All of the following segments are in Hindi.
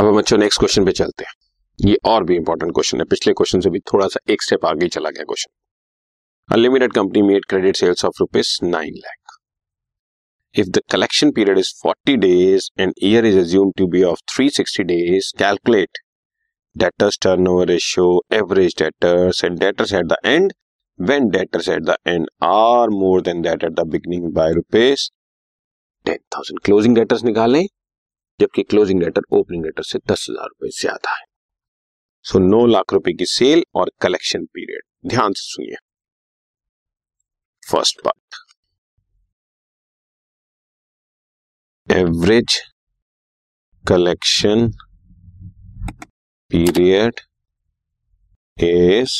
अब हम बच्चों नेक्स्ट क्वेश्चन पे चलते हैं। ये और भी इंपॉर्टेंट क्वेश्चन है, पिछले क्वेश्चन से भी थोड़ा सा एक स्टेप आगे चला गया question. Unlimited company made credit sales of ₹9 lakh. If the collection period is 40 days and year is assumed to be of 360 days, calculate debtors turnover ratio, average debtors and debtors at the end when debtors at the end are more than that at the beginning by ₹10,000। Closing debtors निकालें जबकि क्लोजिंग डेटर ओपनिंग डेटर से 10,000 रुपए ज्यादा है। सो 9 लाख रुपए की सेल और कलेक्शन पीरियड। ध्यान से सुनिए first part, average collection period is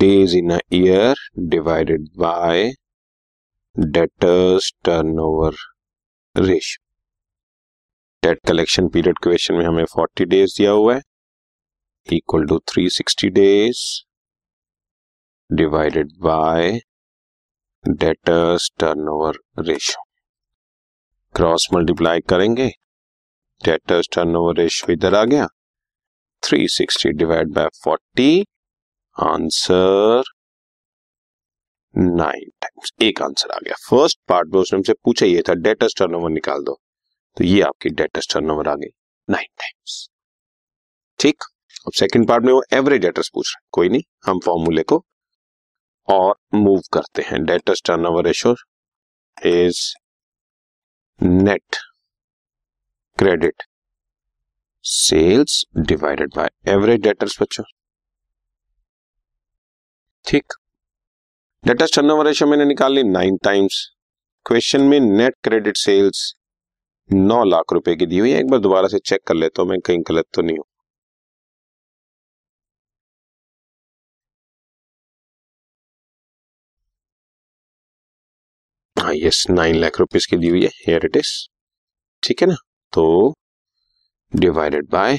days in a year divided by debtors turnover ratio। debt collection period question में हमें 40 days दिया हुआ है, equal to 360 days divided by debtors turnover ratio। Cross multiply करेंगे, डेटर्स टर्नओवर रेशियो इधर आ गया 360 डिवाइड बाय 40, आंसर 9 टाइम्स। एक आंसर आ गया। फर्स्ट पार्ट में उसने हमसे पूछा ये था डेटर्स टर्नओवर निकाल दो, तो ये आपकी डेटर्स टर्नओवर आ गई 9 टाइम्स। ठीक, अब सेकंड पार्ट में वो एवरेज डेटर्स पूछ रहे हैं। कोई नहीं, हम फॉर्मूले को और मूव करते हैं। Debtors turnover ratio is net credit sales divided by average debtors बच्चों। ठीक, डेटर्स टर्नओवर रेशियो मैंने निकाल ली 9 टाइम्स। क्वेश्चन में नेट क्रेडिट सेल्स 9 लाख रुपए की दी हुई है। एक बार दोबारा से चेक कर लेता हूं मैं कहीं गलत तो नहीं हूं। हाँ, यस, 9 लाख रुपीज की दी हुई है, हियर इट इज। ठीक है ना, तो divided by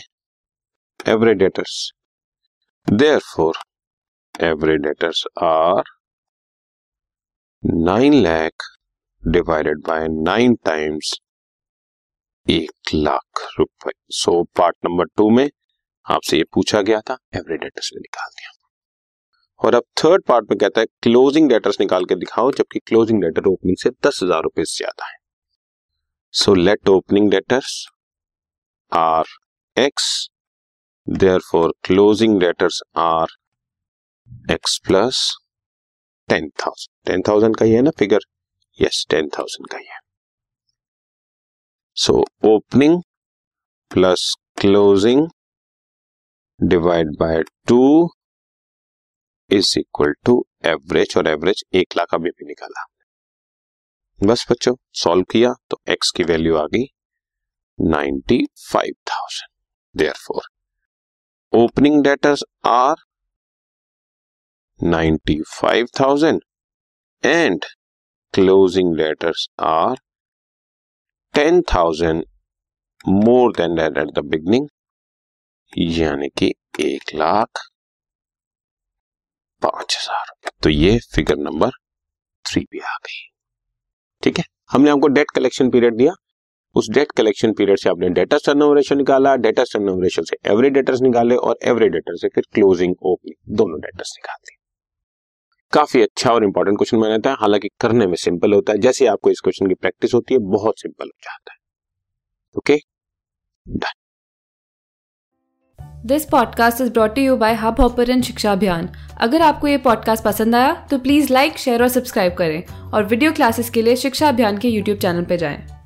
average debtors, therefore average debtors are 9 lakh divided by 9 times 1 lakh रुपए। सो पार्ट नंबर 2 में आपसे ये पूछा गया था, एवरेज डेटर्स में निकाल दिया। और अब थर्ड पार्ट में कहता है क्लोजिंग डेटर्स निकाल के दिखाओ जबकि क्लोजिंग डेटर ओपनिंग से 10,000 रुपए से ज्यादा है। So let opening debtors are X, therefore closing debtors are X plus 10,000। 10,000 का ही है ना फिगर? Yes, 10,000 का ही है। So opening plus closing divide by 2 is equal to average, और average 1 लाख अभी भी निकाला। बस बच्चों सॉल्व किया तो x की वैल्यू आ गई 95,000। Therefore opening debtors are 95,000 and closing debtors are 10,000 more than that at the beginning, यानी कि 1,05,000। तो ये फिगर नंबर 3 भी आ गई। ठीक है, हमने आपको डेट कलेक्शन पीरियड दिया, उस डेट कलेक्शन पीरियड से आपने डेटर्स टर्नओवर रेशियो निकाला, डेटर्स टर्नओवर रेशियो से एवरेज डेटर्स निकाले और एवरेज डेटर्स से फिर क्लोजिंग ओपनिंग दोनों डेटर्स निकालते। काफी अच्छा और इंपॉर्टेंट क्वेश्चन माना जाता है, हालांकि करने में सिंपल होता है। जैसे आपको इस क्वेश्चन की प्रैक्टिस होती है बहुत सिंपल हो जाता है। Okay, done. This podcast is brought you by hub hopper and Shiksha Abhiyan. अगर आपको ये पॉडकास्ट पसंद आया तो प्लीज़ लाइक, शेयर और सब्सक्राइब करें और वीडियो क्लासेस के लिए शिक्षा अभियान के यूट्यूब चैनल पर जाएं।